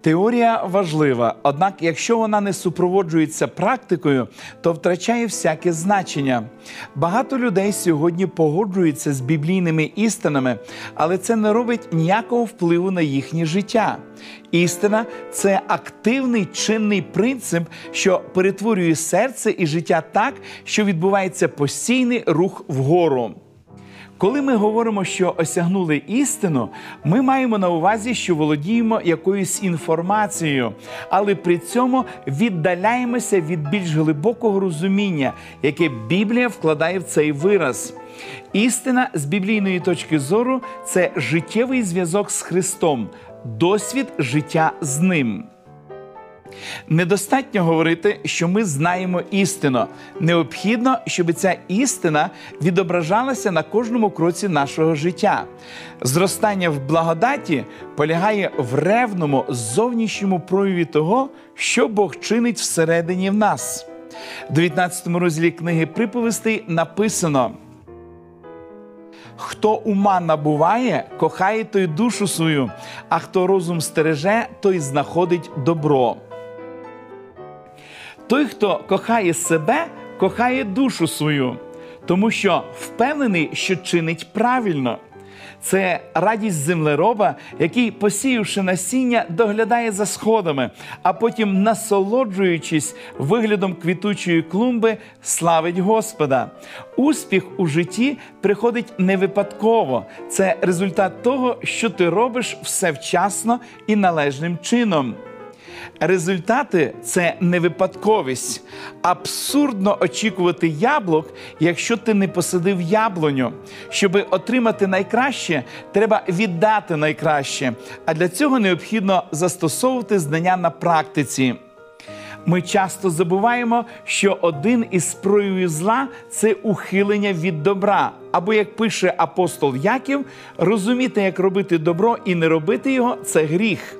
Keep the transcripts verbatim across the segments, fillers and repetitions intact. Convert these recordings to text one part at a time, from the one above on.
Теорія важлива, однак якщо вона не супроводжується практикою, то втрачає всяке значення. Багато людей сьогодні погоджуються з біблійними істинами, але це не робить ніякого впливу на їхнє життя. Істина – це активний чинний принцип, що перетворює серце і життя так, що відбувається постійний рух вгору. Коли ми говоримо, що осягнули істину, ми маємо на увазі, що володіємо якоюсь інформацією, але при цьому віддаляємося від більш глибокого розуміння, яке Біблія вкладає в цей вираз. Істина з біблійної точки зору – це життєвий зв'язок з Христом, досвід життя з Ним. Недостатньо говорити, що ми знаємо істину. Необхідно, щоб ця істина відображалася на кожному кроці нашого життя. Зростання в благодаті полягає в ревному, зовнішньому прояві того, що Бог чинить всередині в нас. У дев'ятнадцятому розділі книги «Приповістей» написано: «Хто ума набуває, кохає той душу свою, а хто розум стереже, той знаходить добро». Той, хто кохає себе, кохає душу свою, тому що впевнений, що чинить правильно. Це радість землероба, який, посіявши насіння, доглядає за сходами, а потім, насолоджуючись виглядом квітучої клумби, славить Господа. Успіх у житті приходить не випадково. Це результат того, що ти робиш все вчасно і належним чином. Результати – це не випадковість. Абсурдно очікувати яблук, якщо ти не посадив яблуню. Щоби отримати найкраще, треба віддати найкраще, а для цього необхідно застосовувати знання на практиці. Ми часто забуваємо, що один із проявів зла – це ухилення від добра. Або, як пише апостол Яків, розуміти, як робити добро і не робити його – це гріх.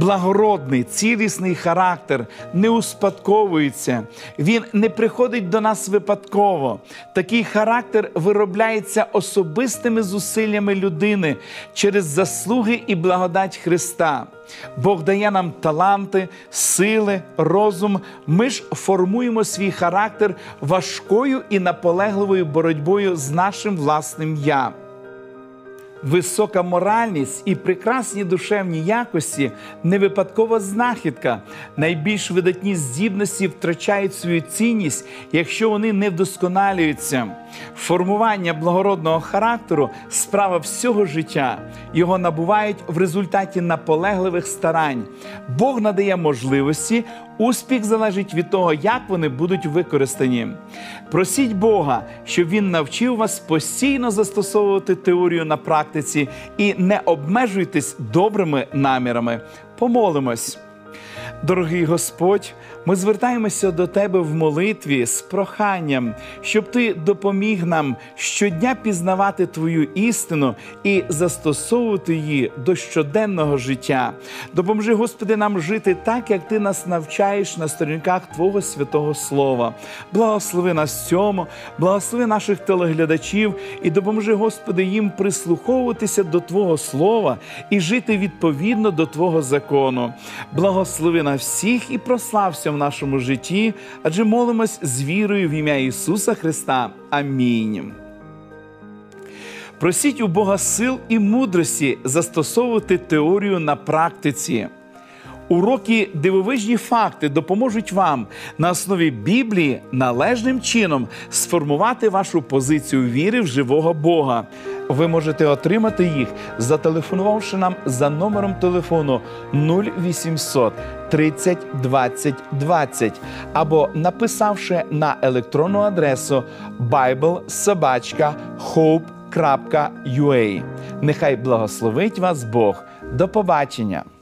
Благородний, цілісний характер не успадковується, він не приходить до нас випадково. Такий характер виробляється особистими зусиллями людини через заслуги і благодать Христа. Бог дає нам таланти, сили, розум. Ми ж формуємо свій характер важкою і наполегливою боротьбою з нашим власним «я». Висока моральність і прекрасні душевні якості – не випадкова знахідка. Найбільш видатні здібності втрачають свою цінність, якщо вони не вдосконалюються. Формування благородного характеру – справа всього життя. Його набувають в результаті наполегливих старань. Бог надає можливості, успіх залежить від того, як вони будуть використані. Просіть Бога, щоб Він навчив вас постійно застосовувати теорію на практиці і не обмежуйтесь добрими намірами. Помолимось. Дорогий Господь, ми звертаємося до Тебе в молитві з проханням, щоб Ти допоміг нам щодня пізнавати Твою істину і застосовувати її до щоденного життя. Допоможи, Господи, нам жити так, як Ти нас навчаєш на сторінках Твого святого Слова. Благослови нас цьому, благослови наших телеглядачів і допоможи, Господи, їм прислуховуватися до Твого Слова і жити відповідно до Твого закону. Благослови на всіх і прослався в нашому житті, адже молимось з вірою в ім'я Ісуса Христа. Амінь. Просіть у Бога сил і мудрості застосовувати теорію на практиці. Уроки «Дивовижні факти» допоможуть вам на основі Біблії належним чином сформувати вашу позицію віри в живого Бога. Ви можете отримати їх, зателефонувавши нам за номером телефону нуль вісімсот тридцять двадцять двадцять або написавши на електронну адресу байбл собака хоуп крапка ю а. Нехай благословить вас Бог. До побачення!